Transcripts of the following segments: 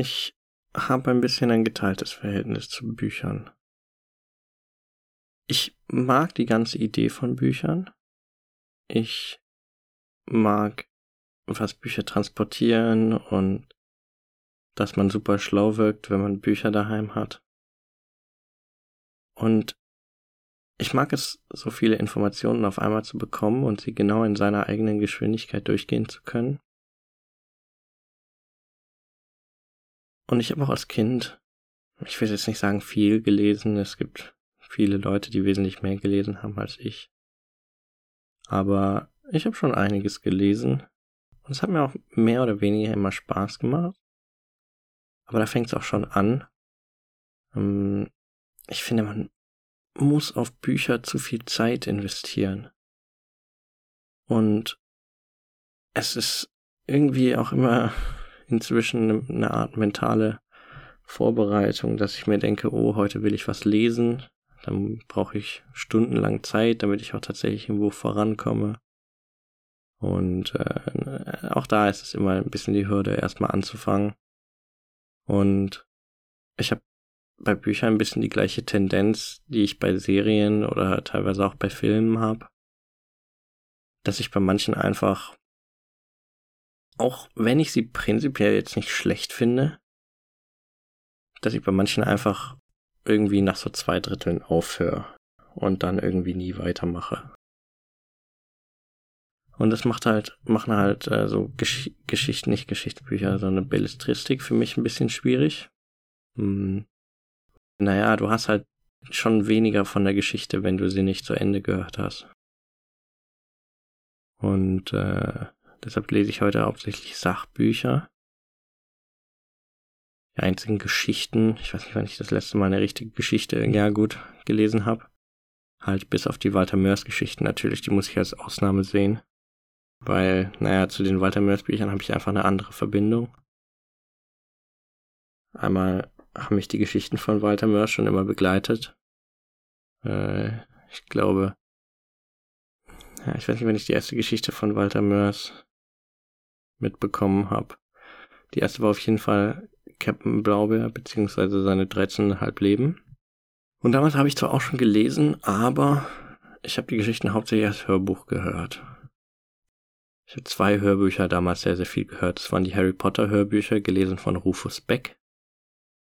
Ich habe ein bisschen ein geteiltes Verhältnis zu Büchern. Ich mag die ganze Idee von Büchern. Ich mag, was Bücher transportieren und dass man super schlau wirkt, wenn man Bücher daheim hat. Und ich mag es, so viele Informationen auf einmal zu bekommen und sie genau in seiner eigenen Geschwindigkeit durchgehen zu können. Und ich habe auch als Kind, ich will jetzt nicht sagen viel gelesen, es gibt viele Leute, die wesentlich mehr gelesen haben als ich. Aber ich habe schon einiges gelesen und es hat mir auch mehr oder weniger immer Spaß gemacht. Aber da fängt es auch schon an. Ich finde, man muss auf Bücher zu viel Zeit investieren. Und es ist irgendwie auch immer inzwischen eine Art mentale Vorbereitung, dass ich mir denke, oh, heute will ich was lesen. Dann brauche ich stundenlang Zeit, damit ich auch tatsächlich im Buch vorankomme. Und auch da ist es immer ein bisschen die Hürde, erstmal anzufangen. Und ich habe bei Büchern ein bisschen die gleiche Tendenz, die ich bei Serien oder teilweise auch bei Filmen habe, dass ich bei manchen einfach, auch wenn ich sie prinzipiell jetzt nicht schlecht finde, dass ich bei manchen einfach irgendwie nach so 2/3 aufhöre und dann irgendwie nie weitermache. Und das machen halt Geschichtsbücher, sondern Belletristik für mich ein bisschen schwierig. Naja, du hast halt schon weniger von der Geschichte, wenn du sie nicht zu Ende gehört hast. Und deshalb lese ich heute hauptsächlich Sachbücher. Die einzigen Geschichten, ich weiß nicht, wann ich das letzte Mal eine richtige Geschichte, ja gut, gelesen habe. Halt bis auf die Walter Moers Geschichten natürlich, die muss ich als Ausnahme sehen. Weil, naja, zu den Walter Moers Büchern habe ich einfach eine andere Verbindung. Einmal haben mich die Geschichten von Walter Moers schon immer begleitet. Ich glaube, ja, ich weiß nicht, wenn ich die erste Geschichte von Walter Moers mitbekommen habe. Die erste war auf jeden Fall Captain Blaubär, beziehungsweise seine 13,5 Leben. Und damals habe ich zwar auch schon gelesen, aber ich habe die Geschichten hauptsächlich als Hörbuch gehört. Ich habe 2 Hörbücher damals sehr, sehr viel gehört. Das waren die Harry Potter Hörbücher, gelesen von Rufus Beck.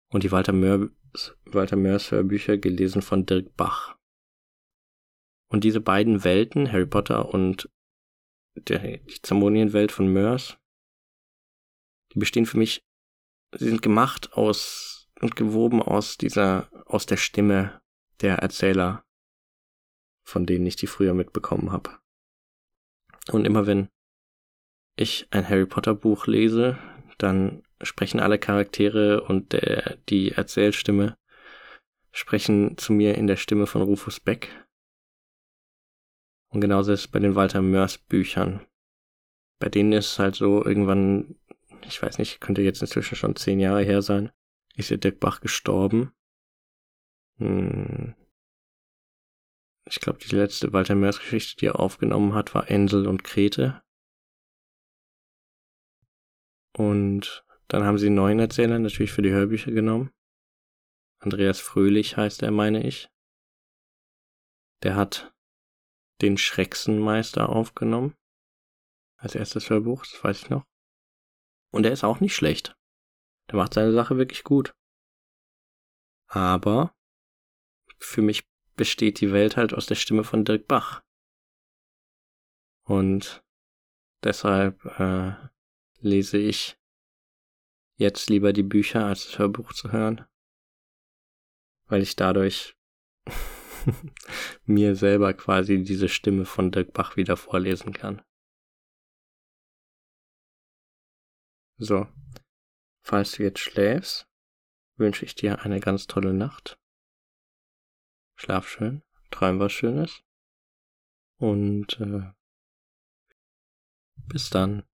Und die Walter Moers Hörbücher, gelesen von Dirk Bach. Und diese beiden Welten, Harry Potter und die Zamonienwelt von Moers, die bestehen für mich, sie sind gemacht aus und gewoben aus der Stimme der Erzähler, von denen ich die früher mitbekommen habe. Und immer wenn ich ein Harry Potter Buch lese, dann sprechen alle Charaktere und die Erzählstimme sprechen zu mir in der Stimme von Rufus Beck. Und genauso ist es bei den Walter Moers Büchern. Bei denen ist es halt so, irgendwann, ich weiß nicht, könnte jetzt inzwischen schon 10 Jahre her sein, ist der Dirk Bach gestorben. Ich glaube, die letzte Walter Moers Geschichte, die er aufgenommen hat, war Ensel und Krete. Und dann haben sie einen neuen Erzähler natürlich für die Hörbücher genommen. Andreas Fröhlich heißt er, meine ich. Der hat den Schrecksenmeister aufgenommen. Als erstes Hörbuch, das weiß ich noch. Und der ist auch nicht schlecht. Der macht seine Sache wirklich gut. Aber für mich besteht die Welt halt aus der Stimme von Dirk Bach. Und deshalb lese ich jetzt lieber die Bücher, als das Hörbuch zu hören, weil ich dadurch mir selber quasi diese Stimme von Dirk Bach wieder vorlesen kann. So, falls du jetzt schläfst, wünsche ich dir eine ganz tolle Nacht. Schlaf schön, träum was Schönes und bis dann.